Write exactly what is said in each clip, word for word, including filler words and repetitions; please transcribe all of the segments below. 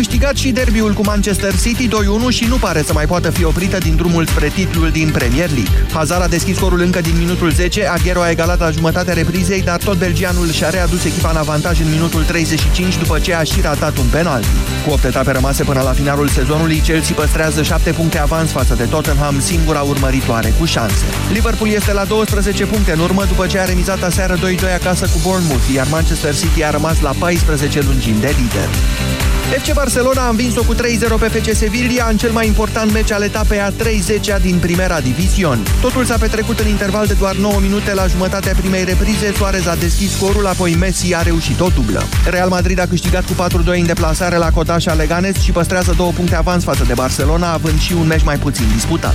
câștigat și derbiul cu Manchester City doi unu și nu pare să mai poată fi oprită din drumul spre titlul din Premier League. Hazard a deschis scorul încă din minutul zece, Agüero a egalat la jumătatea reprizei, dar tot belgianul și-a readus echipa în avantaj în minutul treizeci și cinci, după ce a și ratat un penalti. Cu opt etape rămase până la finalul sezonului, Chelsea păstrează șapte puncte avans față de Tottenham, singura urmăritoare cu șanse. Liverpool este la douăsprezece puncte în urmă după ce a remizat aseară doi doi acasă cu Bournemouth, iar Manchester City a rămas la paisprezece lungimi de lider. F C Barcelona a învins-o cu trei zero pe F C Sevilla în cel mai important meci al etapei a treizecea din Primera División. Totul s-a petrecut în interval de doar nouă minute la jumătatea primei reprize, Suarez a deschis scorul, apoi Messi a reușit o dublă. Real Madrid a câștigat cu patru doi în deplasare la Cotașa Leganés și păstrează două puncte avans față de Barcelona, având și un meci mai puțin disputat.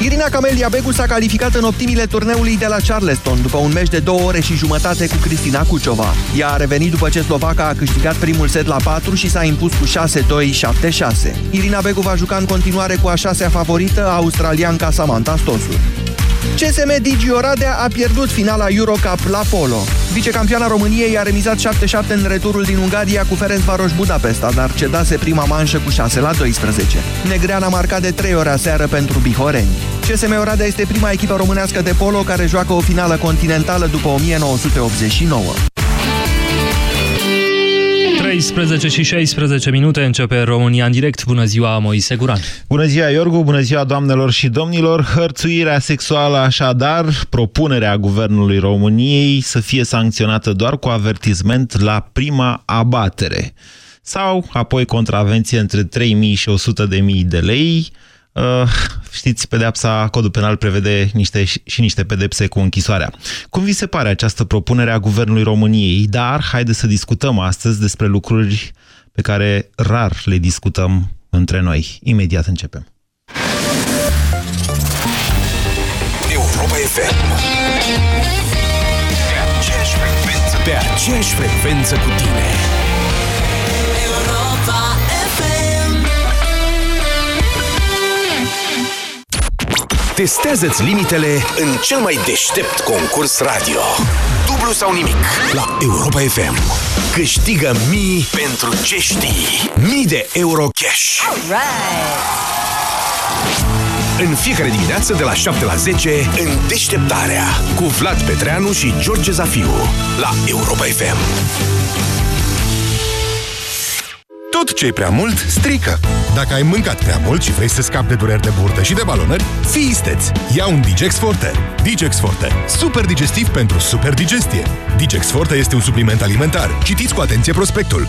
Irina Camelia Begu s-a calificat în optimile turneului de la Charleston după un meci de două ore și jumătate cu Cristina Kucova. Ea a revenit după ce slovaca a câștigat primul set la patru și s-a impus cu șase doi șapte șase. Irina Begu va juca în continuare cu a șasea favorită, australianca Samantha Stosu. C S M Digi Oradea a pierdut finala Eurocup la polo. Vicecampioana României a remizat șapte șapte în returul din Ungaria cu Ferencvaros Budapesta, dar cedase prima manșă cu șase la doisprezece. Negreana a marcat de trei ori aseară pentru bihoreni. C S M Oradea este prima echipă românească de polo care joacă o finală continentală după o mie nouă sute optzeci și nouă. treisprezece și șaisprezece minute, începe România în direct. Bună ziua, Moise Guran. Bună ziua, Iorgu, bună ziua, doamnelor și domnilor. Hărțuirea sexuală, așadar, propunerea Guvernului României să fie sancționată doar cu avertisment la prima abatere. Sau, apoi, contravenție între trei mii și o sută de mii de lei. Uh, știți, pedepsa, codul penal prevede niște, și niște pedepse cu închisoarea. Cum vi se pare această propunere a Guvernului României? Dar haideți să discutăm astăzi despre lucruri pe care rar le discutăm între noi. Imediat începem. Europa F M. Pe aceeași frecvență, pe aceeași frecvență cu tine. Testează-ți limitele în cel mai deștept concurs radio. Dublu sau nimic la Europa F M. Câștigă mii pentru ce știi. Mii de euro cash. Alright. În fiecare dimineață de la șapte la zece, în Deșteptarea cu Vlad Petreanu și George Zafiu la Europa F M. Tot ce-i prea mult, strică. Dacă ai mâncat prea mult și vrei să scapi de dureri de burtă și de balonări, fii isteț! Ia un Digex Forte. Digex Forte. Super digestiv pentru super digestie. Digex Forte este un supliment alimentar. Citiți cu atenție prospectul.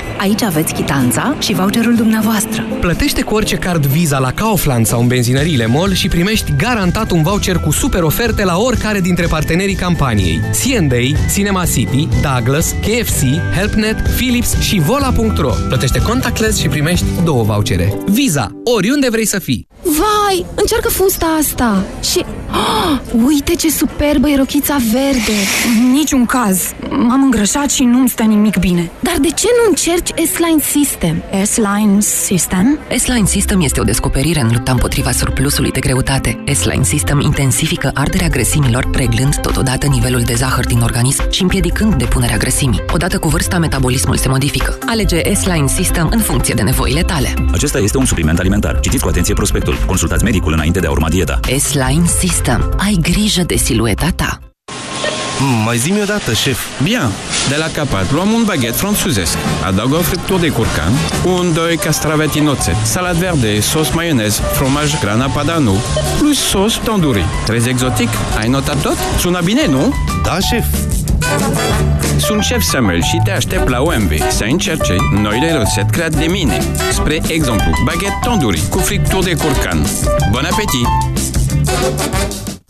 Aici aveți chitanța și voucherul dumneavoastră. Plătește cu orice card Visa la Kaufland sau în benzinăriile Mall și primești garantat un voucher cu super oferte la oricare dintre partenerii campaniei. C and A, Cinema City, Douglas, K F C, HelpNet, Philips și Vola punct ro. Plătește contactless și primești două vouchere. Visa, oriunde vrei să fii. Vai, încearcă fusta asta! Și... Oh, uite ce superbă e rochița verde! Niciun caz! M-am îngrășat și nu-mi stă nimic bine. Dar de ce nu încerci S-Line System? S-Line System? S-Line System este o descoperire în lupta împotriva surplusului de greutate. S-Line System intensifică arderea grăsimilor, preglând totodată nivelul de zahăr din organism și împiedicând depunerea grăsimii. Odată cu vârsta, metabolismul se modifică. Alege S-Line System în funcție de nevoile tale. Acesta este un supliment alimentar. Citiți cu atenție prospectul. Consultați medicul înainte de a urma dieta. S-Line System. Ai grijă de silueta ta. Mm, mai zi-mi odată, șef. Bine. De la capăt luăm un baghet franțuzesc. Adaug o friptură de curcan, un, doi castraveți în oțet, salat verde, sos maionez, fromaj grana padano, plus sos tandoori. Trez exotic. Ai notat tot? Sună bine, nu? Da, șef. Sunt șef Samuel și te aștept la O M V să încerci noile rețete create de mine. Spre exemplu, baghet tandoori cu friptură de curcan. Bon appétit!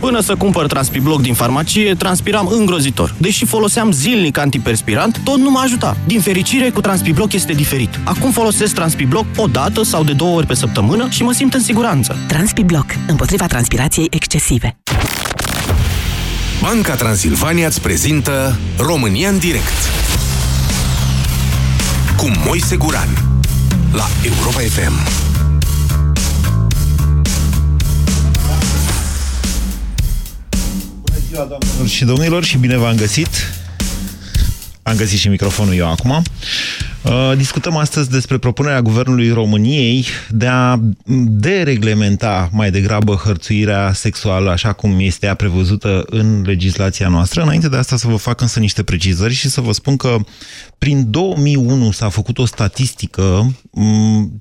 Până să cumpăr TranspiBlock din farmacie, transpiram îngrozitor. Deși foloseam zilnic antiperspirant, tot nu mă ajuta. Din fericire, cu TranspiBlock este diferit. Acum folosesc TranspiBlock o dată sau de două ori pe săptămână și mă simt în siguranță. TranspiBlock. Împotriva transpirației excesive. Banca Transilvania îți prezintă România în direct. Cu Moise Guran. La Europa F M. Doamnelor și domnilor, și bine v-am găsit. Am găsit și microfonul eu acum. Discutăm astăzi despre propunerea Guvernului României de a dereglementa mai degrabă hărțuirea sexuală, așa cum este ea prevăzută în legislația noastră. Înainte de asta să vă fac însă niște precizări și să vă spun că prin două mii unu s-a făcut o statistică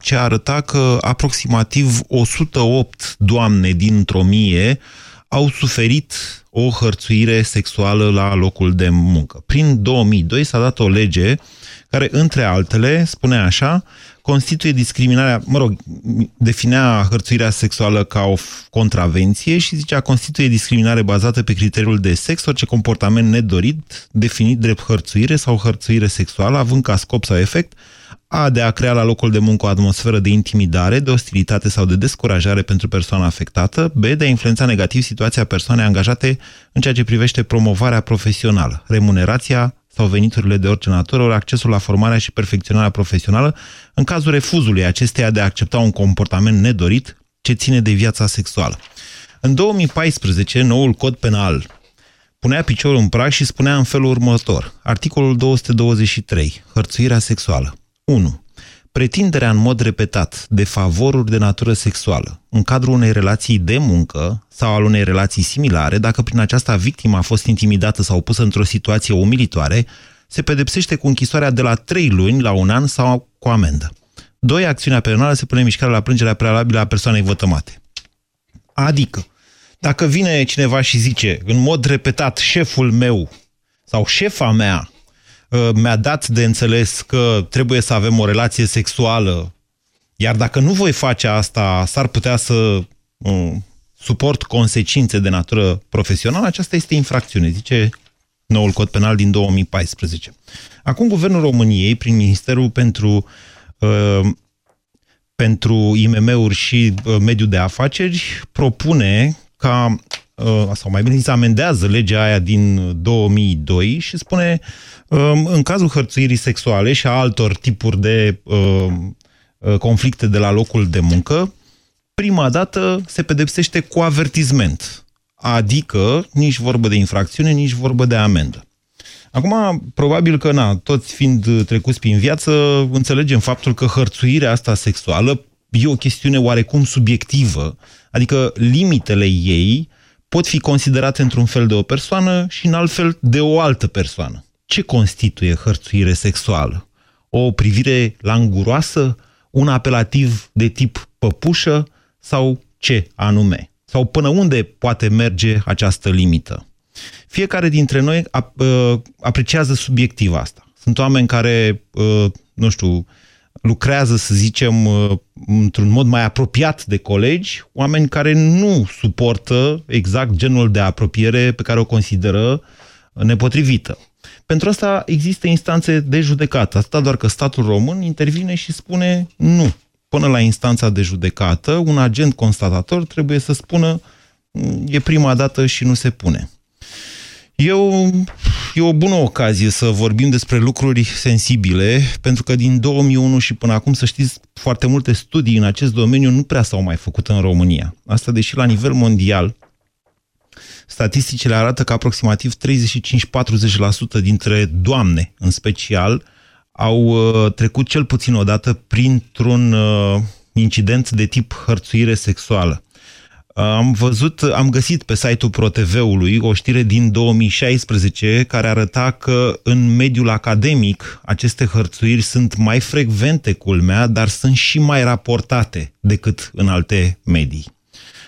ce arăta că aproximativ o sută opt doamne dintr-o mie au suferit o hărțuire sexuală la locul de muncă. Prin două mii doi s-a dat o lege care, între altele, spunea așa, constituie discriminarea, mă rog, definea hărțuirea sexuală ca o contravenție și zicea, constituie discriminare bazată pe criteriul de sex, orice comportament nedorit, definit drept hărțuire sau hărțuire sexuală, având ca scop sau efect a de a crea la locul de muncă o atmosferă de intimidare, de ostilitate sau de descurajare pentru persoana afectată, b. de a influența negativ situația persoanei angajate în ceea ce privește promovarea profesională, remunerația sau veniturile de orice natură, ori accesul la formarea și perfecționarea profesională, în cazul refuzului acesteia de a accepta un comportament nedorit ce ține de viața sexuală. În două mii paisprezece, noul cod penal punea piciorul în prag și spunea în felul următor. Articolul două sute douăzeci și trei. Hărțuirea sexuală. unu. Pretinderea în mod repetat de favoruri de natură sexuală în cadrul unei relații de muncă sau al unei relații similare, dacă prin aceasta victima a fost intimidată sau pusă într-o situație umilitoare, se pedepsește cu închisoarea de la trei luni la un an sau cu amendă. doi. Acțiunea penală se pune în mișcare la plângerea prealabilă a persoanei vătămate. Adică, dacă vine cineva și zice, în mod repetat, șeful meu sau șefa mea mi-a dat de înțeles că trebuie să avem o relație sexuală, iar dacă nu voi face asta, s-ar putea să um, suport consecințe de natură profesională, aceasta este infracțiune, zice noul cod penal din două mii paisprezece. Acum, Guvernul României, prin Ministerul pentru, uh, pentru I M M-uri și uh, Mediul de Afaceri, propune ca... sau mai bine zis, amendează legea aia din două mii doi și spune, în cazul hărțuirii sexuale și a altor tipuri de conflicte de la locul de muncă, prima dată se pedepsește cu avertisment. Adică, nici vorbă de infracțiune, nici vorbă de amendă. Acum, probabil că, na, toți fiind trecuți prin viață, înțelegem faptul că hărțuirea asta sexuală e o chestiune oarecum subiectivă. Adică, limitele ei pot fi considerate într-un fel de o persoană și în alt fel de o altă persoană. Ce constituie hărțuire sexuală? O privire languroasă? Un apelativ de tip păpușă? Sau ce anume? Sau până unde poate merge această limită? Fiecare dintre noi apreciază subiectiv asta. Sunt oameni care, nu știu, lucrează, să zicem, într-un mod mai apropiat de colegi, oameni care nu suportă exact genul de apropiere pe care o consideră nepotrivită. Pentru asta există instanțe de judecată, asta doar că statul român intervine și spune nu. Până la instanța de judecată, un agent constatator trebuie să spună e prima dată și nu se pune. Eu, e o bună ocazie să vorbim despre lucruri sensibile, pentru că din două mii unu și până acum, să știți, foarte multe studii în acest domeniu nu prea s-au mai făcut în România. Asta deși la nivel mondial, statisticile arată că aproximativ treizeci și cinci până la patruzeci la sută dintre doamne, în special, au trecut cel puțin o dată printr-un incident de tip hărțuire sexuală. Am văzut, am găsit pe site-ul ProTV-ului o știre din două mii șaisprezece care arăta că în mediul academic aceste hărțuiri sunt mai frecvente, culmea, dar sunt și mai raportate decât în alte medii.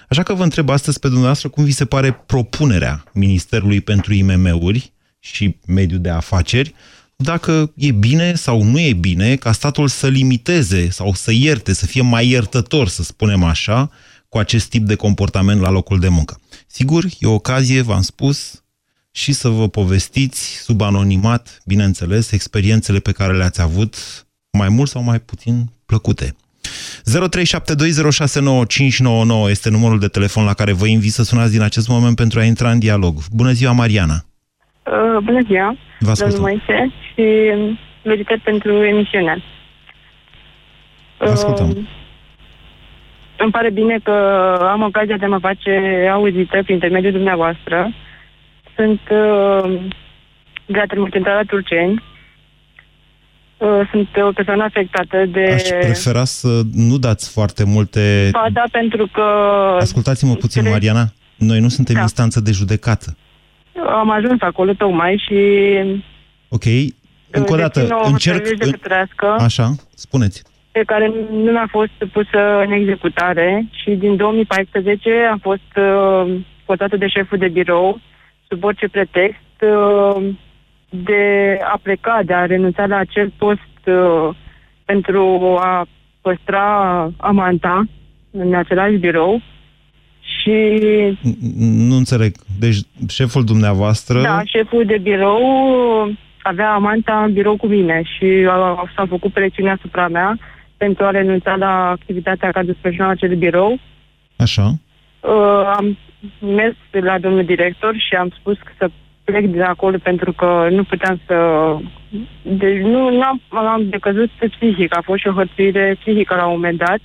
Așa că vă întreb astăzi pe dumneavoastră cum vi se pare propunerea Ministerului pentru I M M-uri și mediul de afaceri, dacă e bine sau nu e bine ca statul să limiteze sau să ierte, să fie mai iertător, să spunem așa, cu acest tip de comportament la locul de muncă. Sigur, e o ocazie, v-am spus, și să vă povestiți, sub anonimat, bineînțeles, experiențele pe care le-ați avut, mai mult sau mai puțin plăcute. zero trei șapte doi zero șase nouă cinci nouă nouă este numărul de telefon la care vă invit să sunați din acest moment pentru a intra în dialog. Bună ziua, Mariana! Uh, bună ziua, domnul Moise, și felicitări pentru emisiune. Vă ascultăm. Uh, Îmi pare bine că am ocazia de a mă face auzită prin intermediul dumneavoastră. Sunt uh, de la termocentrala Turceni. Uh, sunt o persoană afectată de... Aș prefera să nu dați foarte multe... Ba, da, pentru că... Ascultați-mă puțin, cele... Mariana. Noi nu suntem da. instanță de judecată. Am ajuns acolo tocmai și... Ok. Încă o dată, încerc... Așa, spuneți. Pe care nu mi-a fost pusă în executare și din două mii paisprezece am fost uh, cotată de șeful de birou sub orice pretext uh, de a pleca, de a renunța la acel post uh, pentru a păstra amanta în același birou și... Nu înțeleg. Deci șeful dumneavoastră... Da, șeful de birou avea amanta în birou cu mine și s-a făcut presiunea asupra mea pentru a renunța la activitatea care desfășura acel birou. Așa. Uh, am mers la domnul director și am spus că să plec de acolo pentru că nu puteam să... Deci nu n-am, am decăzut psihic. A fost și o hărțuire psihică la un moment dat.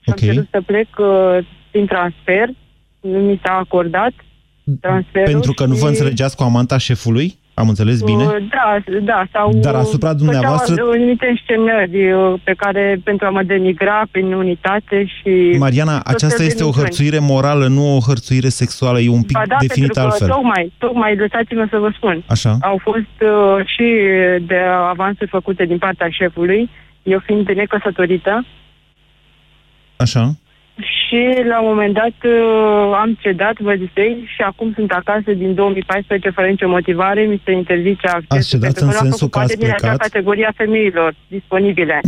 Și okay. am cerut să plec uh, prin transfer. Nu mi s-a acordat transferul. Pentru că și... nu vă înțelegeați cu amanta șefului? Am înțeles bine? Da, da. Sau dar asupra dumneavoastră... Făceau anumite înscenări pe care, pentru a mă denigra prin unitate și... Mariana, aceasta este o hărțuire morală, nu o hărțuire sexuală, e un pic ba, da, definit altfel. Da, tocmai, tocmai, lăsați-mă să vă spun. Așa. Au fost uh, și de avansuri făcute din partea șefului, eu fiind necăsătorită. Așa. Și la un moment dat am cedat, vă zisei, și acum sunt acasă din două mii paisprezece fără nicio motivare, mi se interzice accesul. Ați cedat în sensul că ați plecat? Acea categoria femeilor disponibile.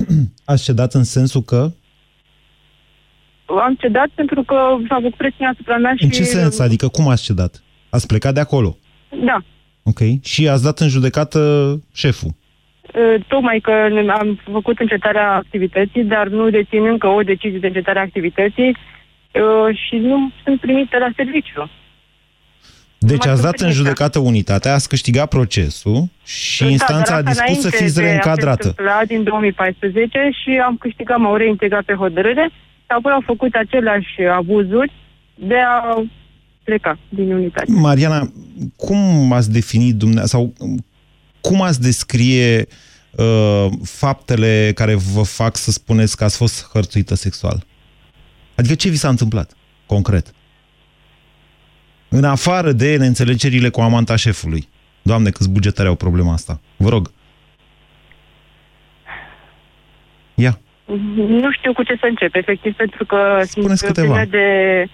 Ați cedat în sensul că? Am cedat pentru că s-a făcut presiunea asupra mea și... În ce sens? Adică cum ați cedat? Ați plecat de acolo? Da. Ok. Și ați dat în judecată șeful? Tocmai că am făcut încetarea activității, dar nu dețin încă o decizie de încetare a activității și nu sunt primită la serviciu. Deci ați dat în judecată unitatea, ați câștigat procesul și da, instanța a dispus să fiți reîncadrată. Din două mii paisprezece și am câștigat, m-au reintegrat pe hotărâre, dar apoi au făcut aceleași abuzuri de a pleca din unitate. Mariana, cum ați definit dumneavoastră, sau cum ați descrie uh, faptele care vă fac să spuneți că ați fost hărțuită sexual? Adică ce vi s-a întâmplat, concret? În afară de neînțelegerile cu amanta șefului. Doamne, câți bugetari au problema asta. Vă rog. Ia. Nu știu cu ce să încep, efectiv, pentru că spuneți sunt câteva. De...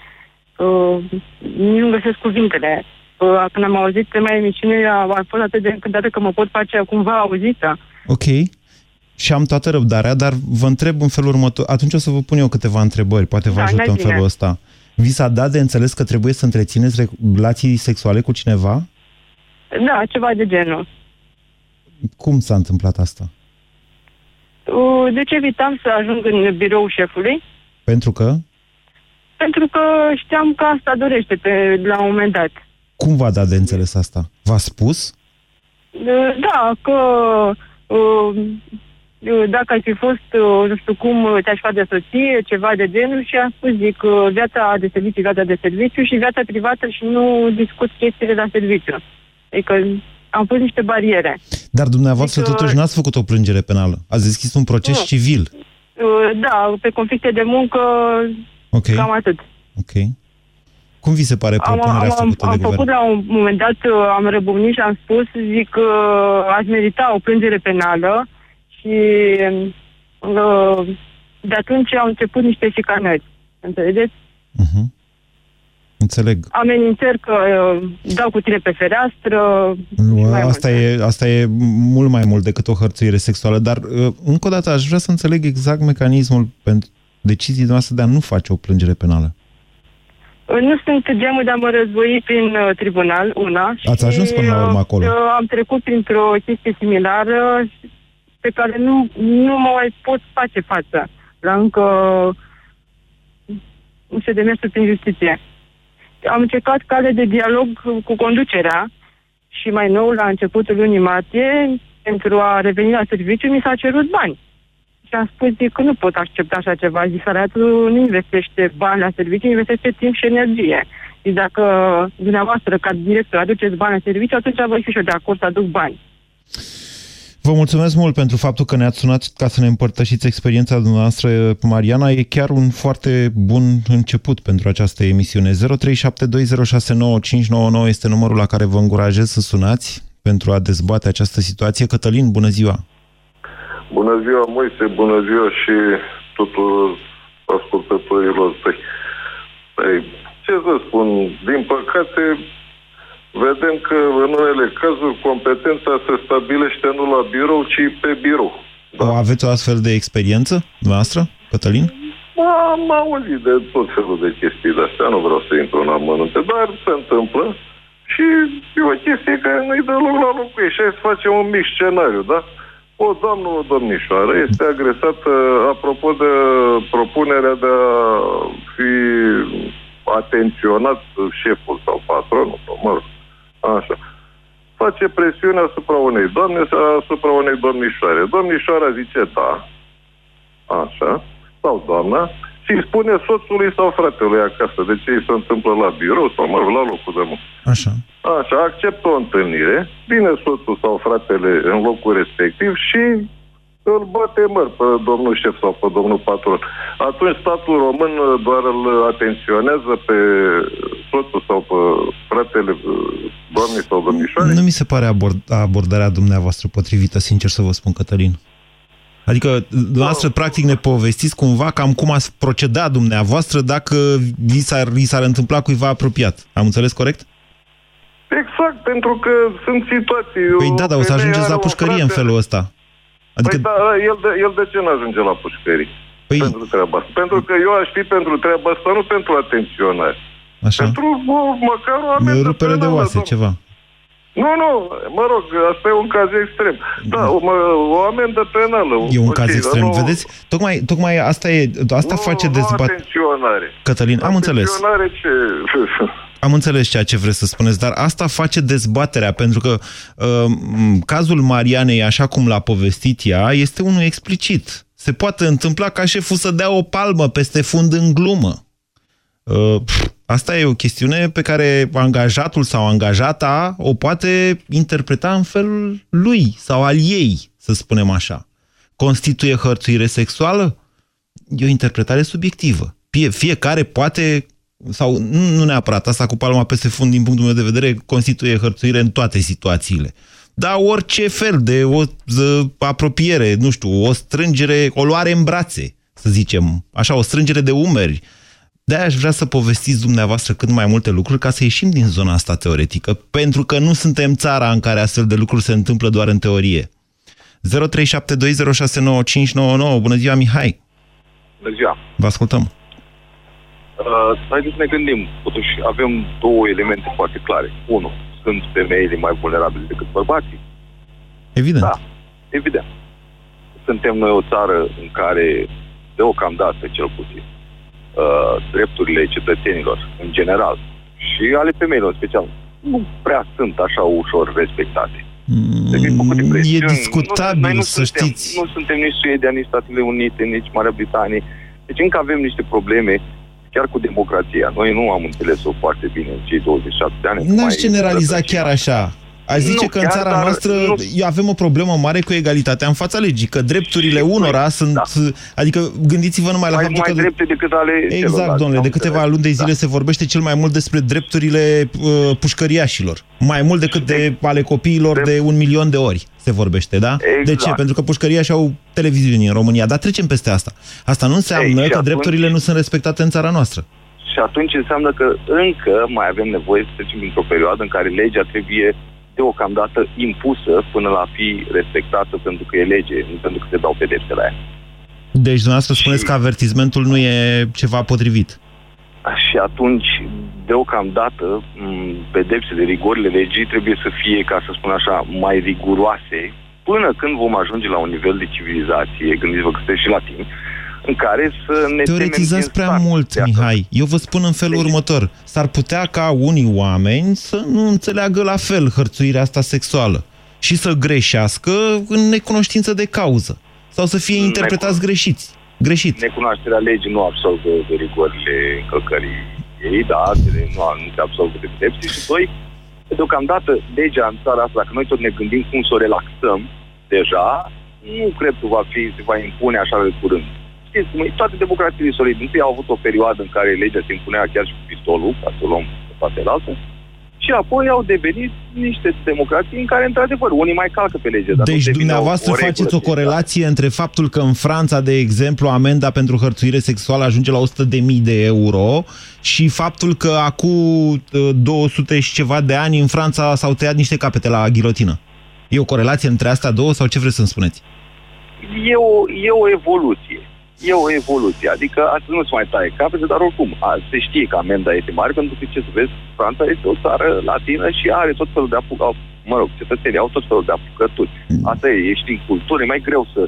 Uh, nu găsesc cuvintele. Când am auzit prima emisiune, a fost atât de încântată că mă pot face cumva auzită. Ok. Și am toată răbdarea, dar vă întreb în felul următor. Atunci o să vă pun eu câteva întrebări, poate vă da, ajută în felul ăsta. Vi s-a dat de înțeles că trebuie să întrețineți relații sexuale cu cineva? Da, ceva de genul. Cum s-a întâmplat asta? Deci evitam să ajung în biroul șefului. Pentru că? Pentru că știam că asta dorește pe, la un moment dat. Cum v-a dat de înțeles asta? V-a spus? Da, că dacă ai fi fost, nu știu cum, te-aș face soție, ceva de genul și am spus, zic, viața de serviciu, viața de serviciu și viața privată și nu discut chestiile la serviciu. Adică am pus niște bariere. Dar dumneavoastră adică... totuși n-ați făcut o plângere penală. Ați deschis un proces nu. civil. Da, pe conflicte de muncă, okay. cam atât. Ok. Cum vi se pare propunerea am, făcută am, de am guvern? Am făcut la un moment dat, am răbunit și am spus, zic că aș merita o plângere penală și de atunci au început niște șicanări. Înțelegeți? Uh-huh. Înțeleg. Amenințări că dau cu tine pe fereastră. Asta e, asta e mult mai mult decât o hărțuire sexuală, dar încă o dată aș vrea să înțeleg exact mecanismul pentru decizii noastre de a nu face o plângere penală. Nu sunt geamul de a mă război prin tribunal, una. Ați ajuns până la urmă acolo. Am trecut printr-o chestie similară pe care nu, nu mă mai pot face față la încă niște demersuri prin justiție. Am încercat cale de dialog cu conducerea și mai nou, la începutul lunii martie, pentru a reveni la serviciu, mi s-a cerut bani. Și am spus, zic, că nu pot accepta așa ceva. Zic, salariatul nu investește bani la serviciu, investește timp și energie. Și dacă dumneavoastră, ca director, aduceți bani la serviciu, atunci voi fi și eu de acord să aduc bani. Vă mulțumesc mult pentru faptul că ne-ați sunat ca să ne împărtășiți experiența dumneavoastră, Mariana. E chiar un foarte bun început pentru această emisiune. zero trei șapte doi zero șase nouă cinci nouă nouă este numărul la care vă încurajez să sunați pentru a dezbate această situație. Cătălin, bună ziua! Bună ziua, Moise, bună ziua și tuturor ascultătorilor tăi. Păi, ce să spun, din păcate... Vedem că în unele cazuri competența se stabilește nu la birou, ci pe birou. Da. Aveți o astfel de experiență dumneavoastră, Cătălin? Am auzit de tot felul de chestii de-astea, nu vreau să intru în amănunte, dar se întâmplă și e o chestie care nu-i dă loc la locul ei. Și hai să facem un mic scenariu, da? O doamnă, o domnișoară este agresată, apropo de propunerea de a fi atenționat șeful sau patronul, mă rog. Așa. Face presiune asupra unei doamne, asupra unei domnișoare. Domnișoara zice da, așa, sau doamna, și spune soțului sau fratelui acasă de ce îi se întâmplă la birou sau, mă rog, la locul de muncă. Așa. Așa, acceptă o întâlnire, vine soțul sau fratele în locul respectiv și îl bate măr pe domnul șef sau pe domnul patron. Atunci statul român doar îl atenționează pe soțul sau pe fratele doamnei sau domnișoarei. Nu mi se pare abordarea dumneavoastră potrivită, sincer să vă spun, Cătălin. Adică, dumneavoastră, da. Practic, ne povestiți cumva cam cum ați proceda dumneavoastră dacă vi s-ar, vi s-ar întâmpla cuiva apropiat. Am înțeles corect? Exact, pentru că sunt situații... Păi da, dar o să ajungeți la pușcărie frate... în felul ăsta. Adică... Păi da, el de, el de ce n-ajunge la pușcării? Păi... Pentru treaba asta. Pentru că eu aș fi pentru treaba asta, nu pentru atenționare. Așa. Pentru o, măcar o amendă. E o rupere de oase, doamne. Ceva. Nu, nu, mă rog, asta e un caz extrem. Da, o, o amendă penală. E un okay, caz extrem, nu... vedeți? Tocmai, tocmai asta e, asta nu, face dezbatere. Atenționare. Cătălin, am înțeles. Atenționare ce... Am înțeles ceea ce vreți să spuneți, dar asta face dezbaterea, pentru că uh, cazul Marianei, așa cum l-a povestit ea, este unul explicit. Se poate întâmpla ca șeful să dea o palmă peste fund în glumă. Uh, asta e o chestiune pe care angajatul sau angajata o poate interpreta în felul lui sau al ei, să spunem așa. Constituie hărțuire sexuală? E o interpretare subiectivă. Fie, fiecare poate... sau nu neapărat, asta cu palma peste fund, din punctul meu de vedere, constituie hărțuire în toate situațiile. Dar orice fel de o de apropiere, nu știu, o strângere, o luare în brațe, să zicem, așa, o strângere de umeri. De-aia aș vrea să povestiți dumneavoastră cât mai multe lucruri ca să ieșim din zona asta teoretică, pentru că nu suntem țara în care astfel de lucruri se întâmplă doar în teorie. zero trei șapte doi zero șase nouă cinci nouă nouă. Bună ziua, Mihai! Bună ziua! Vă ascultăm! Uh, haideți să ne gândim, totuși avem două elemente foarte clare. Unu, sunt femeile mai vulnerabile decât bărbații? Evident. Da, evident. Suntem noi o țară în care, deocamdată cel puțin, uh, drepturile cetățenilor în general și ale femeilor în special nu prea sunt așa ușor respectate. Mm, e discutabil, nu, nu să suntem, știți. Nu suntem nici Suedia, nici Statele Unite, nici Marea Britanie. Deci încă avem niște probleme chiar cu democrația. Noi nu am înțeles-o foarte bine în cei douăzeci și șapte de ani. N-aș generaliza chiar așa. Aș zice nu, că în chiar, țara noastră nu... avem o problemă mare cu egalitatea în fața legii, că drepturile unora sunt... Da. Adică gândiți-vă numai la mai, faptul mai că... drepte decât ale... Exact, celorlalți, domnule, de câteva luni de zile da. se vorbește cel mai mult despre drepturile uh, pușcăriașilor. Mai mult decât de ale copiilor de un milion de ori se vorbește, da? Exact. De ce? Pentru că pușcăriașii au televiziuni în România, dar trecem peste asta. Asta nu înseamnă Ei, că drepturile atunci... nu sunt respectate în țara noastră. Și atunci înseamnă că încă mai avem nevoie să trecem într-o perioadă în care legea trebuie deocamdată impusă până la a fi respectată, pentru că e lege, nu pentru că se dau pedepse la ea. Deci, dumneavoastră, spuneți și... că avertismentul nu e ceva potrivit. Și atunci, deocamdată, pedepsele, rigorile legii trebuie să fie, ca să spun așa, mai riguroase, până când vom ajunge la un nivel de civilizație, gândiți-vă că sunteți și la timp, în care să ne teoretizați prea mult, Mihai. Eu vă spun în felul următor. S-ar putea ca unii oameni să nu înțeleagă la fel hărțuirea asta sexuală și să greșească în necunoștință de cauză sau să fie interpretați greșiți. Greșit. Necunoașterea legii nu absolvă de rigorile încălcării ei, da, nu, nu se absolvă de pedepse. Și doi, deocamdată, legea în țara asta, că noi tot ne gândim cum să o relaxăm deja, nu cred că va fi, se va impune așa de curând. Știți, toate democrațiile solide, întâi au avut o perioadă în care legea se impunea chiar și cu pistolul, ca să o luăm pe toate altă, și apoi au devenit niște democrații în care, într-adevăr, unii mai calcă pe lege. Dar deci, dumneavoastră, o, o faceți o corelație între faptul că în Franța, de exemplu, amenda pentru hărțuire sexuală ajunge la o sută de mii de euro și faptul că acum două sute și ceva de ani în Franța s-au tăiat niște capete la ghilotină. E o corelație între astea două sau ce vreți să-mi spuneți? E o, e o evoluție. E o evoluție, adică astăzi nu se mai taie capete, dar oricum a, se știe că amenda este mare, pentru că, ce să vezi, Franța este o țară latină și are tot felul de apucături, mă rog, cetățenii au tot felul de apucături. Asta e, ești în cultură, e mai greu să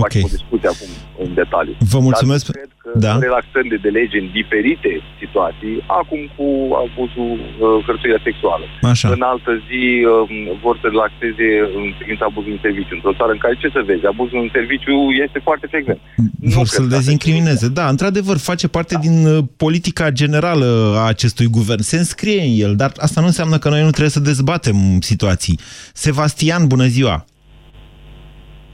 okay. faci o discuție acum în detaliu. Vă mulțumesc. Dar cred că da. relaxările de lege în diferite situații, acum cu abuzul, hărțuirea sexuală. Așa. În altă zi vor să relaxeze în privința abuzului în serviciu, într-o țară în care, ce să vezi, abuzul în serviciu este foarte frecvent. Vor să-l dezincrimineze. Da, într-adevăr, face parte da. din politica generală a acestui guvern. Se înscrie în el, dar asta nu înseamnă că noi nu trebuie să dezbatem situații. Sebastian, bună ziua!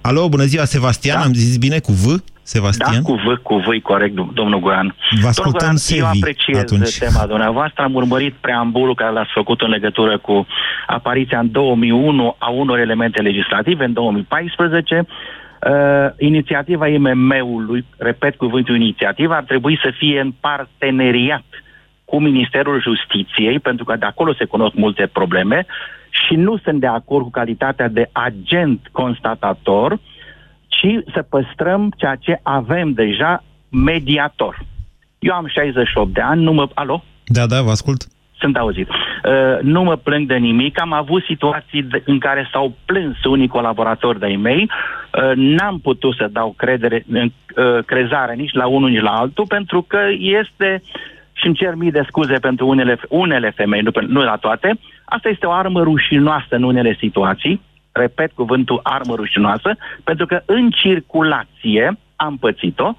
Alo, bună ziua, Sebastian, da. am zis bine cu V? Sebastian? Da, cu V, cu V, corect, domnul Guran. Vă ascultăm, Sevi, eu apreciez atunci. tema dumneavoastră. Am urmărit preambulul care l-ați făcut în legătură cu apariția în două mii unu a unor elemente legislative, în două mii paisprezece, Uh, inițiativa I M M-ului, repet cuvântul inițiativa, ar trebui să fie în parteneriat cu Ministerul Justiției, pentru că de acolo se cunosc multe probleme și nu sunt de acord cu calitatea de agent constatator, ci să păstrăm ceea ce avem deja, mediator. Eu am șaizeci și opt de ani, nu mă... Alo? Da, da, vă ascult. Sunt auzit. Uh, nu mă plâng de nimic. Am avut situații de, în care s-au plâns unii colaboratori de-ai mei. Uh, n-am putut să dau credere, uh, crezare nici la unul, nici la altul, pentru că este, și îmi cer mii de scuze pentru unele, unele femei, nu, nu la toate, asta este o armă rușinoasă în unele situații. Repet cuvântul armă rușinoasă, pentru că în circulație am pățit-o.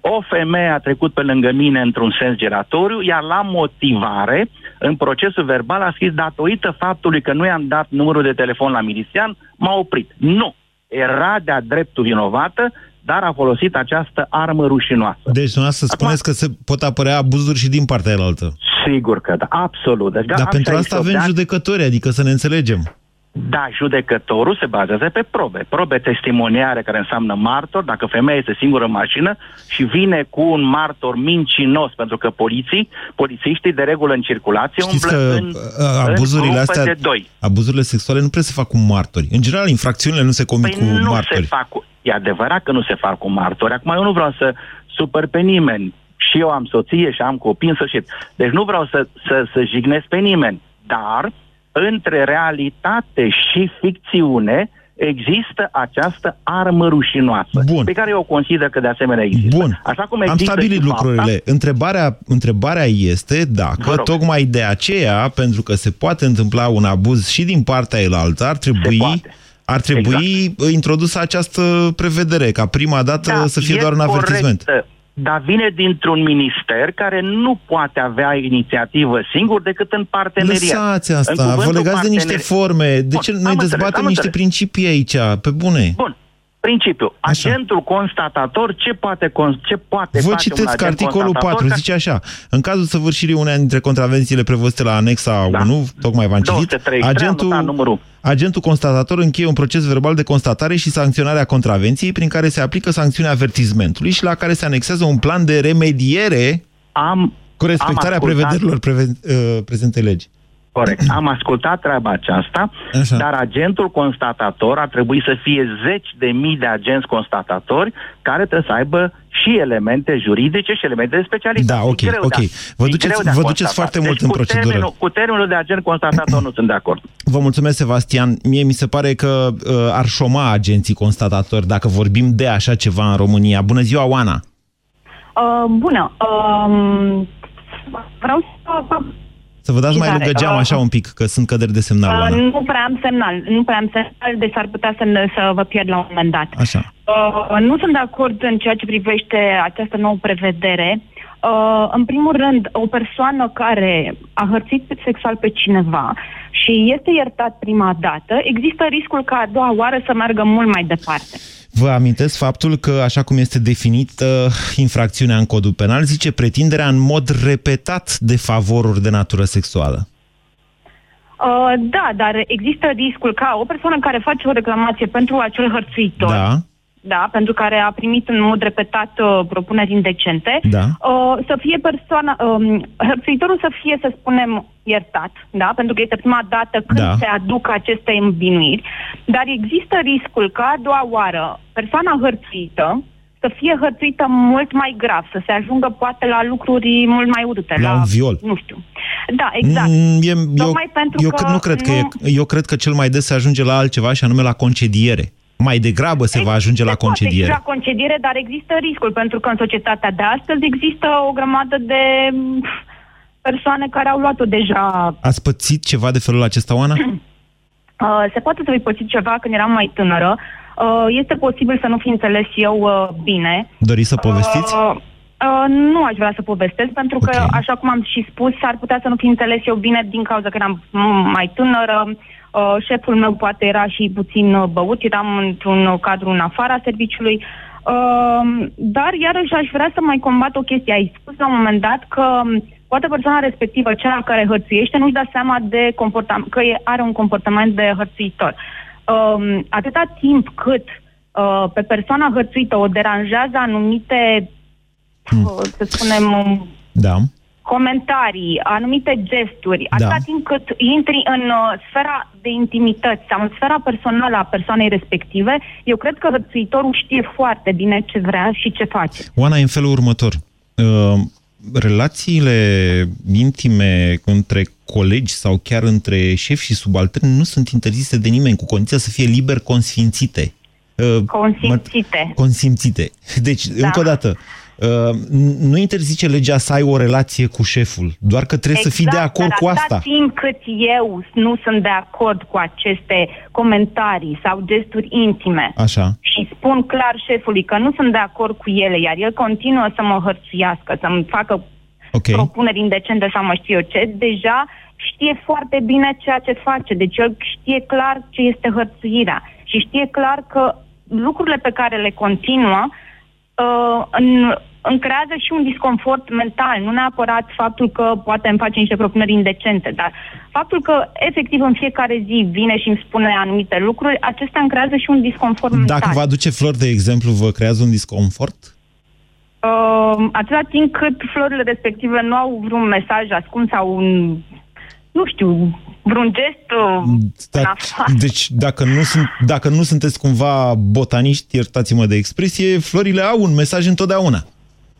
O femeie a trecut pe lângă mine într-un sens giratoriu, iar la motivare, în procesul verbal, a scris: datorită faptului că nu i-am dat numărul de telefon la milițian, m-a oprit. Nu! Era de-a dreptul vinovată, dar a folosit această armă rușinoasă. Deci, nu să spuneți că se pot apărea abuzuri și din partea cealaltă. Sigur că da, absolut. Deci, dar pentru asta avem judecători, adică să ne înțelegem. Da, judecătorul se bazează pe probe. Probe testimoniare, care înseamnă martor. Dacă femeia este singură în mașină și vine cu un martor mincinos, pentru că poliții, polițiștii de regulă în circulație umblă în, abuzurile în astea, de doi. Abuzurile sexuale nu prea se fac cu martori. În general, infracțiunile nu se comit păi cu nu martori. Se fac cu... E adevărat că nu se fac cu martori. Acum eu nu vreau să supăr pe nimeni. Și eu am soție și am copii, în sfârșit. Deci nu vreau să, să, să jignesc pe nimeni. Dar... între realitate și ficțiune există această armă rușinoasă. Bun. Pe care eu o consider că de asemenea există. Bun. Așa cum există. Am stabilit lucrurile. Întrebarea, întrebarea este dacă tocmai de aceea, pentru că se poate întâmpla un abuz și din partea cealaltă, ar trebui, ar trebui exact. introdusă această prevedere, ca prima dată da, să fie doar un avertisment. Corectă. dar vine dintr-un minister care nu poate avea inițiativă singur decât în parteneriat. Lăsați asta, vă legați de niște forme. De ce noi dezbatem niște principii aici, pe bune? Bun. Principiu. Agentul constatator, ce poate, ce poate vă face un agent constatator? Vă citesc că articolul patru ca... zice așa. În cazul săvârșirii uneia dintre contravențiile prevăzute la anexa da. unu, tocmai v-am citit, agentul, agentul constatator încheie un proces verbal de constatare și sancționare a contravenției prin care se aplică sancțiunea avertismentului și la care se anexează un plan de remediere am, cu respectarea am prevederilor preven, uh, prezentei legi. Corect. Am ascultat treaba aceasta, Așa. dar agentul constatator ar trebui să fie zeci de mii de agenți constatatori care trebuie să aibă și elemente juridice și elemente de specialitate. Da, ok, ok. De a, vă duceți, vă duceți foarte mult deci în cu procedură. Termenul, cu termenul de agent constatator nu sunt de acord. Vă mulțumesc, Sebastian. Mie mi se pare că uh, ar șoma agenții constatatori dacă vorbim de așa ceva în România. Bună ziua, Oana! Uh, bună! Uh, vreau să... Să vă dați mai lungă geam așa un pic, că sunt căderi de semnal. Uh, nu prea am semnal, nu prea am semnal, deci ar putea să, să vă pierd la un moment dat. Așa. Uh, nu sunt de acord în ceea ce privește această nouă prevedere. Uh, în primul rând, o persoană care a hărțit sexual pe cineva și este iertat prima dată, există riscul ca a doua oară să meargă mult mai departe. Vă amintesc faptul că, așa cum este definită infracțiunea în codul penal, zice pretinderea în mod repetat de favoruri de natură sexuală. Uh, da, dar există riscul ca o persoană care face o reclamație pentru acel hărțuitor, da. Da, pentru care a primit în mod repetat uh, propuneri indecente, da. uh, să fie persoana, uh, hărțuitorul să fie, să spunem, iertat, da? Pentru că este prima dată când da. se aduc aceste învinuiri, dar există riscul că a doua oară persoana hărțuită să fie hărțuită mult mai grav, să se ajungă poate la lucruri mult mai urâte. La, la un viol. Nu știu. Da, exact. Mm, e, eu pentru eu că nu cred că nu... e, eu cred că cel mai des se ajunge la altceva și anume la concediere. Mai degrabă se va ajunge la concediere. Se poate la concediere, dar există riscul, pentru că în societatea de astăzi există o grămadă de persoane care au luat-o deja. Ați pățit ceva de felul acesta, Oana? Uh, se poate să fi pățit ceva când eram mai tânără. Uh, este posibil să nu fi înțeles eu uh, bine. Doriți să povestiți? Uh, uh, nu aș vrea să povestesc, pentru okay. că, așa cum am și spus, ar putea să nu fi înțeles eu bine din cauza că eram mai tânără. Uh, șeful meu poate era și puțin uh, băut, eram într-un cadru în afara serviciului, uh, dar iarăși aș vrea să mai combat o chestie. Ai spus la un moment dat că poate persoana respectivă, cea care hărțuiește, nu-și dă seama de comportam- că e, are un comportament de hărțuitor. Uh, atâta timp cât uh, pe persoana hărțuită o deranjează anumite, hmm. uh, să spunem... Um, da. comentarii, anumite gesturi, da. atâta timp cât intri în uh, sfera de intimități sau în sfera personală a persoanei respective, eu cred că hărțuitorul știe foarte bine ce vrea și ce face. Oana, e în felul următor. Uh, relațiile intime între colegi sau chiar între șefi și subalterni nu sunt interzise de nimeni, cu condiția să fie liber consfințite. Uh, consimțite. Mă, consimțite. Deci, da. încă o dată, Uh, nu interzice legea să ai o relație cu șeful, doar că trebuie exact, să fii de acord cu asta. Exact, timp cât eu nu sunt de acord cu aceste comentarii sau gesturi intime Așa. și spun clar șefului că nu sunt de acord cu ele, iar el continuă să mă hărțuiască, să-mi facă okay. propuneri indecente sau mă știu eu ce, deja știe foarte bine ceea ce face, deci el știe clar ce este hărțuirea și știe clar că lucrurile pe care le continuă Uh, în, îmi creează și un disconfort mental, nu neapărat faptul că poate îmi face niște propuneri indecente, dar faptul că efectiv în fiecare zi vine și îmi spune anumite lucruri, acestea îmi creează și un disconfort Dacă mental. Dacă vă aduce flori, de exemplu, vă creează un disconfort? Uh, atâta timp cât florile respective nu au vreun mesaj ascuns sau un... nu știu, vreun gest da, în afară. Deci, dacă nu, sunt, dacă nu sunteți cumva botaniști, iertați-mă de expresie, florile au un mesaj întotdeauna.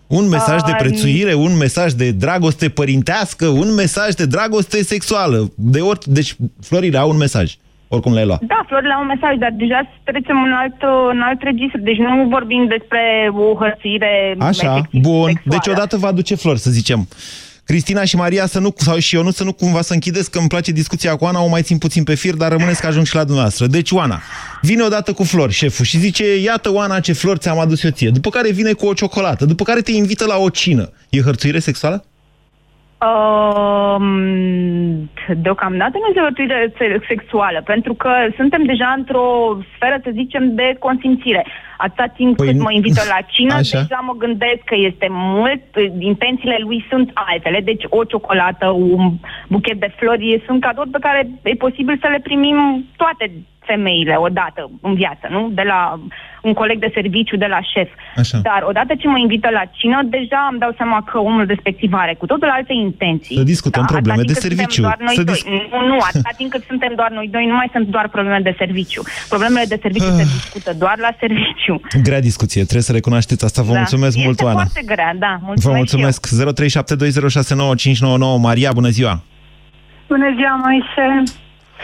Un mesaj de prețuire, un mesaj de dragoste părintească, un mesaj de dragoste sexuală. De ori, deci, florile au un mesaj, oricum le-ai luat. Da, florile au un mesaj, dar deja trecem în alt, în alt registru, deci nu vorbim despre o hărțire Așa, bun, sexuală. Deci odată vă aduce flori, să zicem. Cristina și Maria să nu, sau și eu nu, să nu cumva să închideți, că îmi place discuția cu Ana, o mai țin puțin pe fir, dar rămâneți că ajung și la dumneavoastră. Deci Oana vine odată cu flori, șeful, și zice: iată, Oana, ce flori ți-am adus eu ție. După care vine cu o ciocolată, după care te invită la o cină. E hărțuire sexuală? Um, deocamdată nu este hărțuire sexuală, pentru că suntem deja într-o sferă, să zicem, de consimțire. Atâta timp păi, cât mă invită la cină, așa, deja mă gândesc că este mult, intențiile lui sunt altele, deci o ciocolată, un buchet de flori sunt cadouri pe care e posibil să le primim toate femeile odată în viață, nu? De la un coleg de serviciu, de la șef. Așa. Dar odată ce mă invită la cină, deja îmi dau seama că omul respectiv are cu totul alte intenții. Să discutăm, da? Probleme de serviciu. Să disc... Nu, nu, atâta timp cât suntem doar noi doi, nu mai sunt doar probleme de serviciu. Problemele de serviciu se discută doar la serviciu. Grea discuție, trebuie să recunoașteți asta. Vă da. mulțumesc este mult, Oana. Este foarte grea, da. Mulțumesc. Vă mulțumesc. zero trei șapte doi zero șase nouă cinci nouă nouă. Maria, bună ziua! Bună ziua, Moise!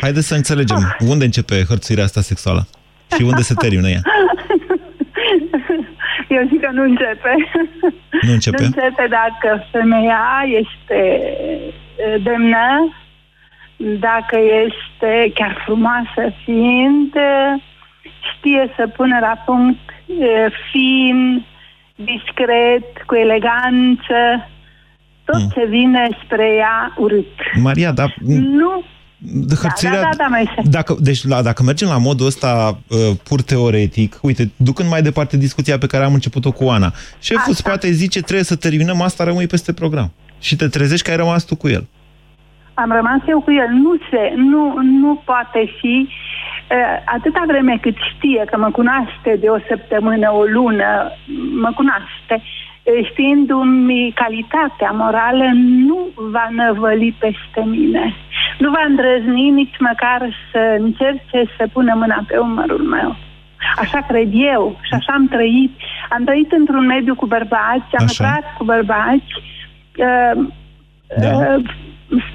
Haideți să înțelegem. Oh. Unde începe hărțuirea asta sexuală? Și unde se termină ea? Eu zic că nu începe. Nu începe? Nu începe dacă femeia este demnă, dacă este chiar frumoasă fiind... Știe să pună la punct e, fin, discret, cu eleganță, tot mm. ce vine spre ea urât. Maria, dar... Nu. De hărțirea, da, da, da, da, dacă, deci la, dacă mergem la modul ăsta uh, pur teoretic, uite, ducând mai departe discuția pe care am început-o cu Ana, șeful asta. îți poate zice: trebuie să terminăm asta, rămâi peste program. Și te trezești că ai rămas tu cu el. Am rămas eu cu el. Nu se, nu, nu poate fi... Atâta vreme cât știe că mă cunoaște de o săptămână, o lună, mă cunoaște, știindu-mi calitatea morală, nu va năvăli peste mine. Nu va îndrăzni nici măcar să încerce să pună mâna pe umărul meu. Așa cred eu și așa am trăit. Am trăit într-un mediu cu bărbați, am lucrat cu bărbați. Uh, da. uh,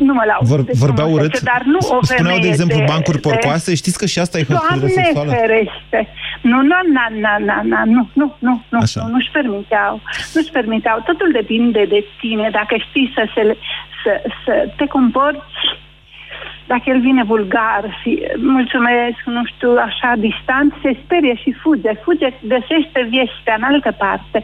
Nu mă laud. Vor, vorbea urât, dar nu o spuneau, de exemplu, de, bancuri porcoase, de... știți că și asta e hărțuire sexuală? Doamne ferește! Nu, nu, nu, nu, nu, nu, nu, nu, nu-și permiteau, nu-și permiteau. Totul depinde de tine, dacă știi să, se, să, să te comporți, dacă el vine vulgar și mulțumesc, nu știu, așa, distant, se sperie și fuge, fuge, găsește viește în altă parte.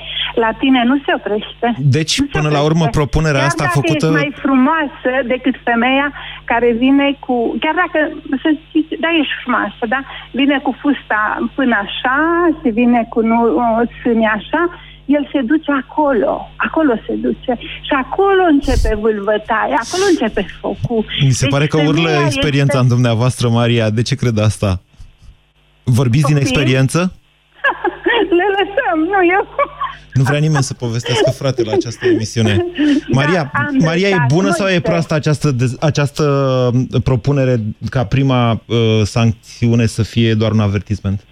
La tine nu se oprește. Deci, se până oprește. La urmă, propunerea chiar asta făcută... Chiar mai frumoasă decât femeia care vine cu... Chiar dacă, să zici, da, ești frumoasă, da? Vine cu fusta până așa, se vine cu nu, sâni așa, el se duce acolo, acolo se duce și acolo începe vâlvătaia, acolo începe focul. Mi se deci pare că urlă experiența este... în dumneavoastră, Maria, de ce cred asta? Vorbiți Copii? din experiență? Le lăsăm, nu eu. Nu vrea nimeni să povestească, frate, la această emisiune. Maria, da, Maria e bună sau e proastă această, această propunere ca prima uh, sancțiune să fie doar un avertisment?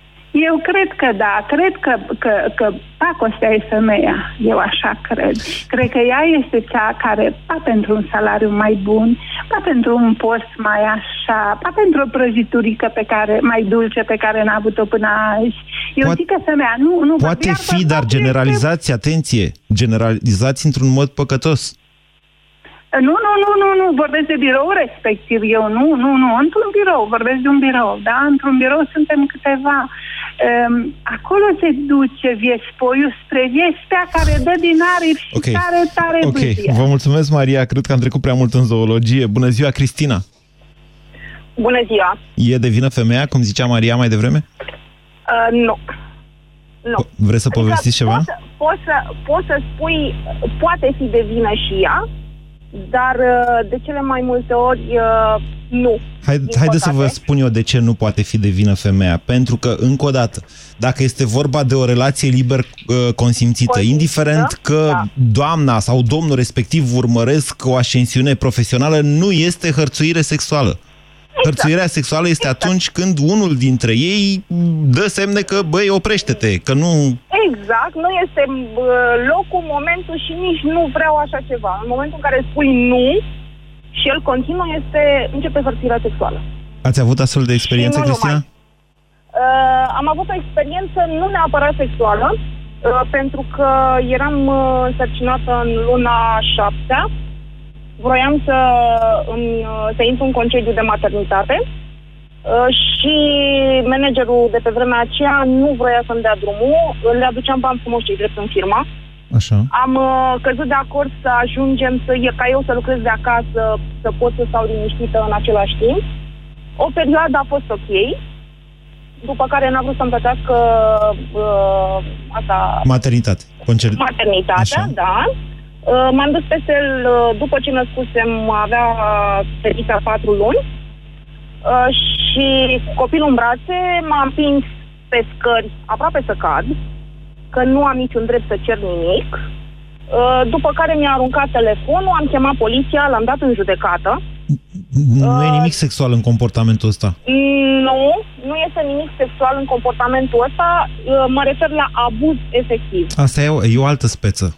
Eu cred că da, cred că, că, că pacostea e femeia, eu așa cred. Cred că ea este cea care, pa pentru un salariu mai bun, pa pentru un post mai așa, pa pentru o prăjiturică pe care, mai dulce pe care n-a avut-o până azi. Eu poate, zic că femeia nu... nu poate iar, fi, dar generalizați, atenție, generalizați într-un mod păcătos. Nu, nu, nu, nu, nu, vorbesc de birou respectiv, eu nu, nu, nu, într-un birou, vorbesc de un birou, da? Într-un birou suntem câteva. Um, acolo se duce viespoiul spre viestea care dă din aripi și okay. tare, tare okay. bâzie. Vă mulțumesc, Maria, cred că am trecut prea mult în zoologie. Bună ziua, Cristina! Bună ziua! E de vină femeia, cum zicea Maria mai devreme? Uh, nu. nu. Vreți să povestiți adică ceva? Poți, poți, să, poți să spui, poate fi de vină și ea, dar de cele mai multe ori nu. Haide, haide să vă spun eu de ce nu poate fi de vină femeia. Pentru că, încă o dată, dacă este vorba de o relație liber consimțită, Consimță? indiferent că da. doamna sau domnul respectiv urmăresc o ascensiune profesională, nu este hărțuire sexuală. Exact. Hărțuirea sexuală este exact. atunci când unul dintre ei dă semne că, băi, oprește-te, că nu... Exact, nu este locul, momentul și nici nu vreau așa ceva. În momentul în care spui nu și el continuă, este, începe hărțuirea sexuală. Ați avut astfel de experiență, Cristina? Uh, am avut o experiență nu neapărat sexuală, uh, pentru că eram uh, însărcinată în luna șaptea Vroiam să, în, să intru în concediu de maternitate și managerul de pe vremea aceea nu vroia să-mi dea drumul, le aduceam bani frumoși și drept în firma. Așa. Am căzut de acord să ajungem, să, ca eu să lucrez de acasă, să pot să stau liniștită în același timp. O perioadă a fost ok, după care n-a vrut să-mi plătească uh, asta... Maternitate. Concert... Maternitatea, așa. Da. Uh, m-am dus peste el, uh, după ce născusem, avea fetița patru luni uh, și copilul în brațe, m-am împins pe scări, aproape să cad, că nu am niciun drept să cer nimic. Uh, după care mi-a aruncat telefonul, am chemat poliția, l-am dat în judecată. Nu e nimic sexual în comportamentul ăsta? Nu, nu este nimic sexual în comportamentul ăsta. Mă refer la abuz efectiv. Asta e o, e o altă speță.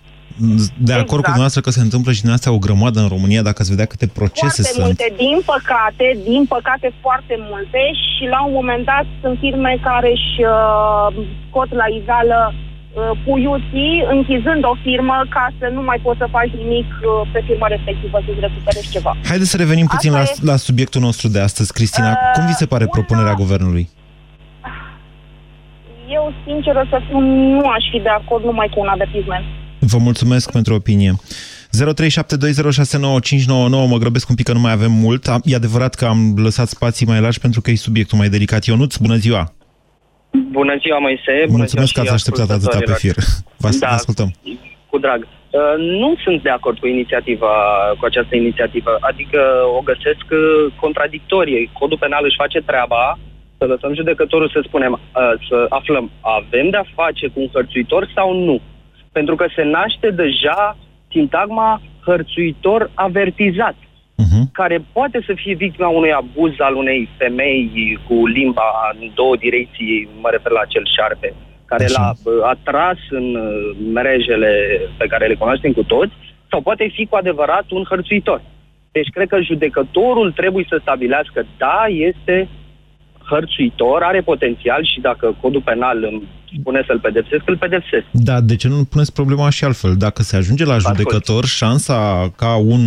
De acord exact. Cu dumneavoastră că se întâmplă și din astea o grămadă în România, dacă ați vedea câte procese foarte sunt. Foarte multe, din păcate, din păcate foarte multe. Și la un moment dat sunt firme care își uh, scot la iveală uh, puiuții, închizând o firmă ca să nu mai poți să faci nimic uh, pe firma respectivă, să-ți recuperezi ceva. Haideți să revenim puțin la, e... la subiectul nostru de astăzi, Cristina. Uh, Cum vi se pare una... propunerea guvernului? Eu, sincer, o să spun, nu aș fi de acord numai cu un avertisment. Vă mulțumesc pentru opinie. zero trei șapte doi zero șase nouă cinci nouă nouă, mă grăbesc un pic că nu mai avem mult. E adevărat că am lăsat spații mai largi pentru că e subiectul mai delicat. Ionuț, bună ziua! Bună ziua, Moise! Bună mulțumesc ziua că ați așteptat atâta pe fir. Vă da, ascultăm. Cu drag. Nu sunt de acord cu inițiativa, cu această inițiativă. Adică o găsesc contradictorie. Codul penal își face treaba. Să lăsăm judecătorul să spunem, să aflăm, avem de-a face cu un hărțuitor sau nu? Pentru că se naște deja sintagma hărțuitor avertizat, uh-huh. care poate să fie victima unui abuz al unei femei cu limba în două direcții, mă refer la acel șarpe, care așa. L-a atras în mrejele pe care le cunoaștem cu toți, sau poate fi cu adevărat un hărțuitor. Deci cred că judecătorul trebuie să stabilească, da, este hărțuitor, are potențial și dacă codul penal îmi spune să-l pedepsesc, îl pedepsesc. Da, de ce nu puneți problema și altfel? Dacă se ajunge la judecător, șansa ca un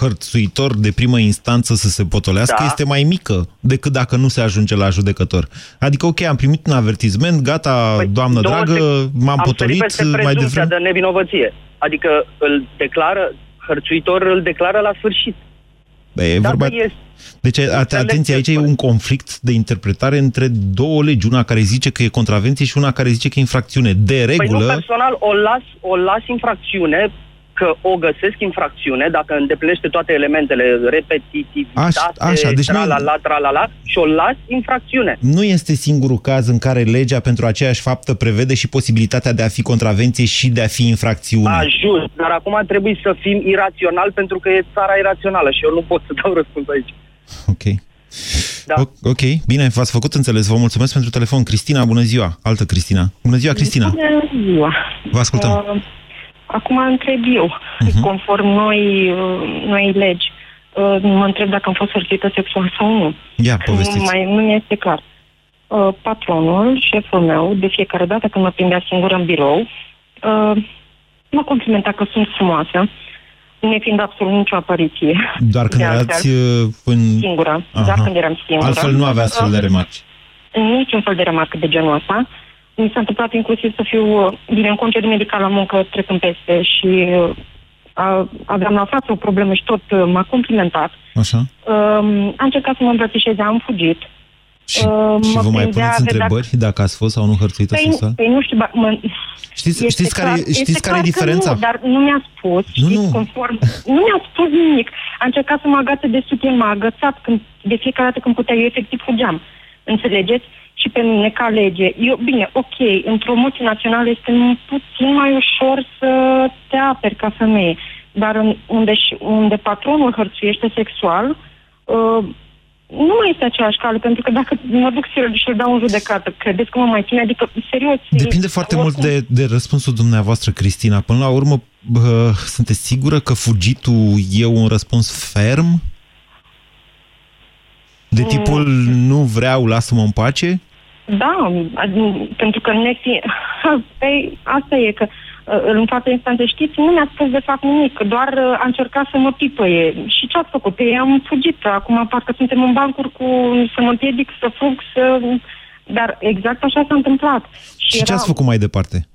hărțuitor de primă instanță să se potolească da. Este mai mică decât dacă nu se ajunge la judecător. Adică, ok, am primit un avertisment, gata, păi, doamnă dragă, m-am potolit mai devreme. De nevinovăție. Adică îl declară, hărțuitor îl declară la sfârșit. E vorba... Deci, atenție, aici e un conflict de interpretare între două legi, una care zice că e contravenție și una care zice că e infracțiune. De regulă... Păi nu, personal, o las, o las infracțiune, că o găsesc infracțiune, dacă îndeplinește toate elementele, repetitivitate, așa, deci tralala, tralala, și o las infracțiune. Nu este singurul caz în care legea pentru aceeași faptă prevede și posibilitatea de a fi contravenție și de a fi infracțiune. Ajut, dar acum trebuie să fim iraționali pentru că e țara irațională și eu nu pot să dau răspuns aici. Ok. Da. O, ok, bine, v-ați făcut înțeles. Vă mulțumesc pentru telefon. Cristina, bună ziua. Altă Cristina. Bună ziua, Cristina. Bună ziua. Vă ascultăm. Uh... Acum întreb eu, uh-huh. conform noi, noi legi, mă întreb dacă am fost hărțuită sexual sau nu. Ia, povestiți. Mai, nu mi-este clar. Patronul, șeful meu, de fiecare dată când mă prindea singură în birou, mă complimenta că sunt frumoasă, nefiind absolut nicio apariție. Doar când erați în... singură. Aha. Doar când eram singură. Altfel nu avea astfel de remarci. Niciun fel de remarcă de genul ăsta. Mi s-a întâmplat inclusiv să fiu, bine, în concediu medical la muncă, trecând peste și a, aveam la față o problemă și tot m-a complimentat. Așa. Um, a încercat să mă îmbrățișeze, am fugit. Și, uh, și vă mai puneți întrebări dacă... dacă ați fost sau nu hărțuită păi, sexual? Păi nu știu, ba, mă... Știți, știți clar, care, știți care e diferența? Nu, dar nu mi-a spus, nu, știți, nu. Conform, nu mi-a spus nimic. A încercat să mă agațe de sutien, m-a agățat când, de fiecare dată când putea, eu efectiv fugeam. Înțelegeți? Și pe mine, ca lege. Eu, bine, ok, într-o multinațională este puțin mai ușor să te aperi ca femeie, dar în, unde, unde patronul hărțuiește sexual, uh, nu mai este aceeași cale, pentru că dacă mă duc și îl dau în judecată, credeți că mă mai ține? Adică, serios... Depinde foarte oricum... mult de, de răspunsul dumneavoastră, Cristina. Până la urmă, uh, sunteți sigură că fugitul e un răspuns ferm? De tipul, nu vreau, lasă-mă în pace? Da, pentru că ne fi... Asta e, că în fața instanței, știți, nu mi-a spus de fapt nimic, doar a încercat să mă pipăie. Și ce-ați făcut? Păi am fugit, acum parcă suntem în bancuri cu să mă împiedic, să fug, să... Dar exact așa s-a întâmplat. Și, și ce ați făcut mai departe?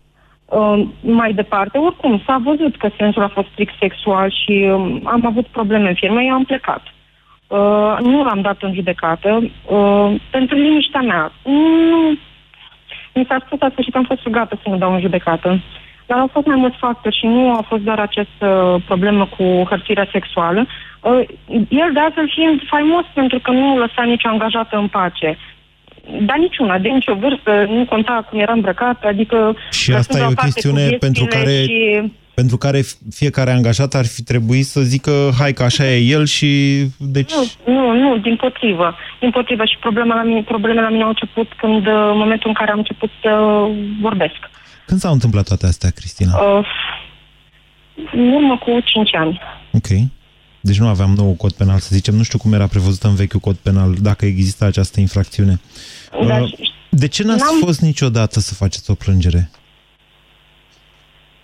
Uh, mai departe, oricum, s-a văzut că sensul a fost strict sexual și uh, am avut probleme în firmă, eu am plecat. Uh, nu l-am dat în judecată, uh, pentru liniștea mea. Mm, mi s-a spus asta și că am fost rugată să nu dau în judecată. Dar au fost mai mulți factori și nu a fost doar această uh, problemă cu hărțirea sexuală. Uh, el de altfel fiind faimos pentru că nu lăsa nici angajată în pace. Dar niciuna, de nicio vârstă, nu conta cum era îmbrăcată, adică... Și asta e o chestiune pentru care, și... pentru care fiecare angajat ar fi trebuit să zică, hai că așa e el și... Deci... Nu, nu, nu, din potrivă. Din potrivă și problema la mine, problemele la mine au început când, în momentul în care am început să vorbesc. Când s-au întâmplat toate astea, Cristina? Uh, în urmă cu cinci ani. Ok. Deci nu aveam nou cod penal, să zicem. Nu știu cum era prevăzut în vechiul cod penal, dacă exista această infracțiune. Dar de ce n-ați fost niciodată să faceți o plângere?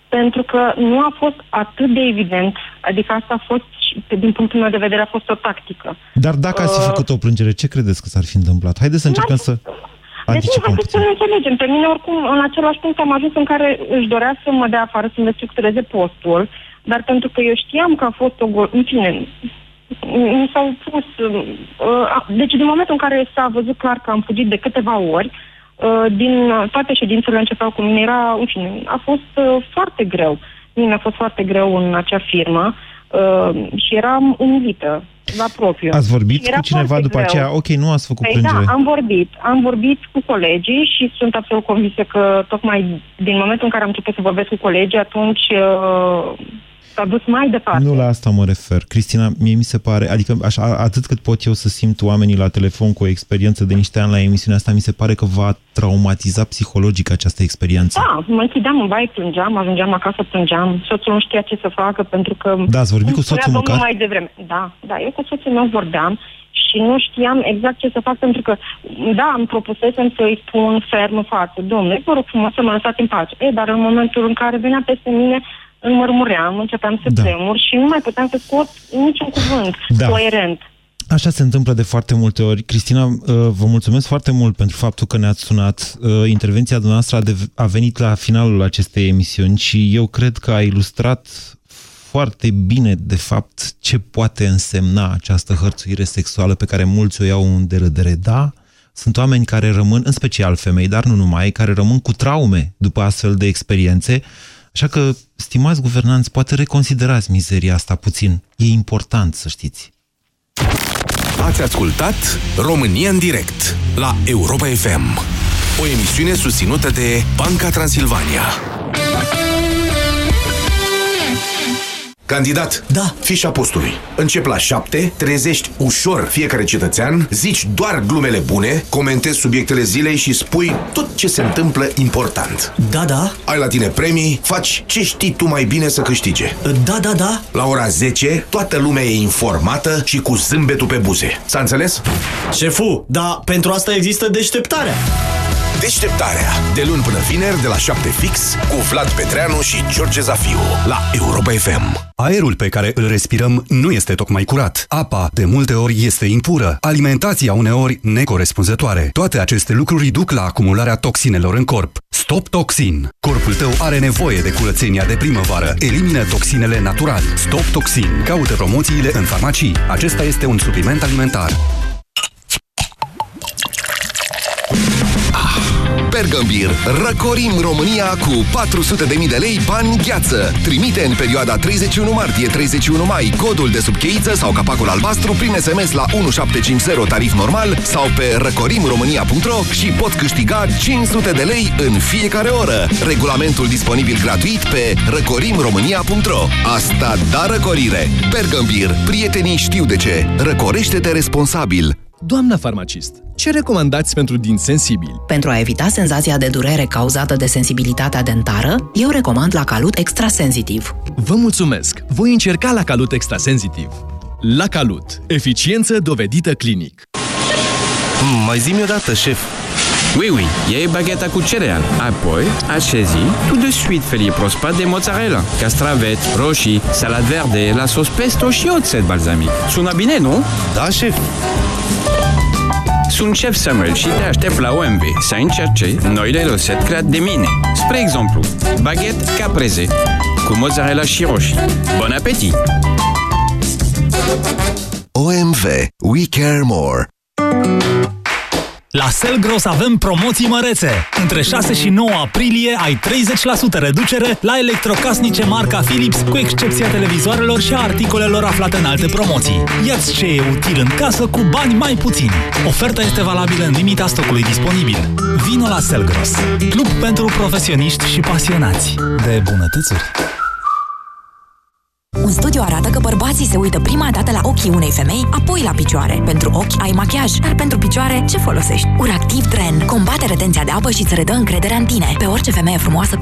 Pentru că nu a fost atât de evident. Adică asta a fost, din punctul meu de vedere, a fost o tactică. Dar dacă ați fi făcut o plângere, ce credeți că s-ar fi întâmplat? Haideți să încercăm să... Deci nu vă să nu înțelegem. Pe mine, oricum, în același punct am ajuns în care își dorea să mă dea afară, să-mi restructureze postul. Dar pentru că eu știam că a fost o gol... În fine, mi s-au pus... Uh, deci din momentul în care s-a văzut clar că am fugit de câteva ori, uh, din toate ședințele începeau cu mine, era... În fine, a fost uh, foarte greu. Mine a fost foarte greu în acea firmă uh, și eram umilită la propriu. Ați vorbit cu cineva după greu. Aceea? Ok, nu ați făcut păi plângere. Da, am vorbit. Am vorbit cu colegii și sunt absolut convinsă că tocmai din momentul în care am început să vorbesc cu colegii, atunci... Uh, S-a dus mai departe. Nu la asta mă refer. Cristina, mie mi se pare, adică așa, atât cât pot eu să simt oamenii la telefon cu o experiență de niște ani la emisiunea asta, mi se pare că va traumatiza psihologic această experiență. Da, mă închideam în baie, plângeam, ajungeam acasă, plângeam. Soțul nu știa ce să facă pentru că... Da, ați vorbit cu soțul măcar? Mai devreme. Da, da, eu cu soțul meu vorbeam și nu știam exact ce să fac pentru că, da, îmi propusesem să-i spun ferm în față. Dom'le, vă rog frumos să mă lăsați în pace. Ei, dar în momentul în care venea peste mine... Înmărmuream, începeam să tremur și nu mai puteam să scot niciun cuvânt da. coerent. Așa se întâmplă de foarte multe ori. Cristina, vă mulțumesc foarte mult pentru faptul că ne-ați sunat. Intervenția dumneavoastră a venit la finalul acestei emisiuni și eu cred că a ilustrat foarte bine, de fapt, ce poate însemna această hărțuire sexuală pe care mulți o iau în derâdere. Da? Sunt oameni care rămân, în special femei, dar nu numai, care rămân cu traume după astfel de experiențe. Așa că, stimați guvernanți, poate reconsiderați mizeria asta puțin. E important să știți. Ați ascultat România în direct la Europa F M, o emisiune susținută de Banca Transilvania. Candidat, da. Fișa postului. Încep la șapte, trezești ușor fiecare cetățean, zici doar glumele bune, comentezi subiectele zilei și spui tot ce se întâmplă important. Da, da. Ai la tine premii, faci ce știi tu mai bine să câștige. Da, da, da. La ora zece, toată lumea e informată și cu zâmbetul pe buze. S-a înțeles? Șefu, dar pentru asta există Deșteptarea. Deșteptarea, de luni până vineri, de la șapte fix, cu Vlad Petreanu și George Zafiu, la Europa F M. Aerul pe care îl respirăm nu este tocmai curat. Apa, de multe ori, este impură. Alimentația, uneori, necorespunzătoare. Toate aceste lucruri duc la acumularea toxinelor în corp. Stop Toxin. Corpul tău are nevoie de curățenia de primăvară. Elimină toxinele natural. Stop Toxin. Caută promoțiile în farmacii. Acesta este un supliment alimentar. Bergambir. Răcorim România cu patru sute de mii de lei bani gheață. Trimite în perioada treizeci și unu martie treizeci și unu mai codul de sub cheiță sau capacul albastru prin S M S la unu șapte cinci zero tarif normal sau pe răcorimromânia punct ro și poți câștiga cinci sute de lei în fiecare oră. Regulamentul disponibil gratuit pe răcorimromânia punct ro. Asta da răcorire. Bergambir. Prietenii știu de ce. Răcorește-te responsabil. Doamna farmacist, ce recomandați pentru dinți sensibili? Pentru a evita senzația de durere cauzată de sensibilitatea dentară, eu recomand Lacalut Extrasensitiv. Vă mulțumesc! Voi încerca Lacalut Extrasensitiv. Lacalut. Eficiență dovedită clinic. Mm, mai zi-mi odată, șef. Oui, oui, iei bagheta cu cereal. Apoi, așezi tout de suite felii proaspăt de mozzarella, castraveți, roșii, salat verde, la sos pesto și oțet balsamic. Sună bine, nu? Da, șef. Sunt chef Samuel și te aștept la O M V să încerce noile rețete create de mine. Spre exemplu, baguette caprese cu mozzarella și roșii. Bon appétit! O M V. We care more. La Selgros avem promoții mărețe. Între șase și nouă aprilie ai treizeci la sută reducere la electrocasnice marca Philips, cu excepția televizoarelor și a articolelor aflate în alte promoții. Ia-ți ce e util în casă cu bani mai puțini. Oferta este valabilă în limita stocului disponibil. Vino la Selgros, club pentru profesioniști și pasionați de bunătățuri. Un studiu arată că bărbații se uită prima dată la ochii unei femei, apoi la picioare. Pentru ochi ai machiaj, dar pentru picioare ce folosești? URACTIV Tren combate retenția de apă și îți redă încrederea în tine. Pe orice femeie frumoasă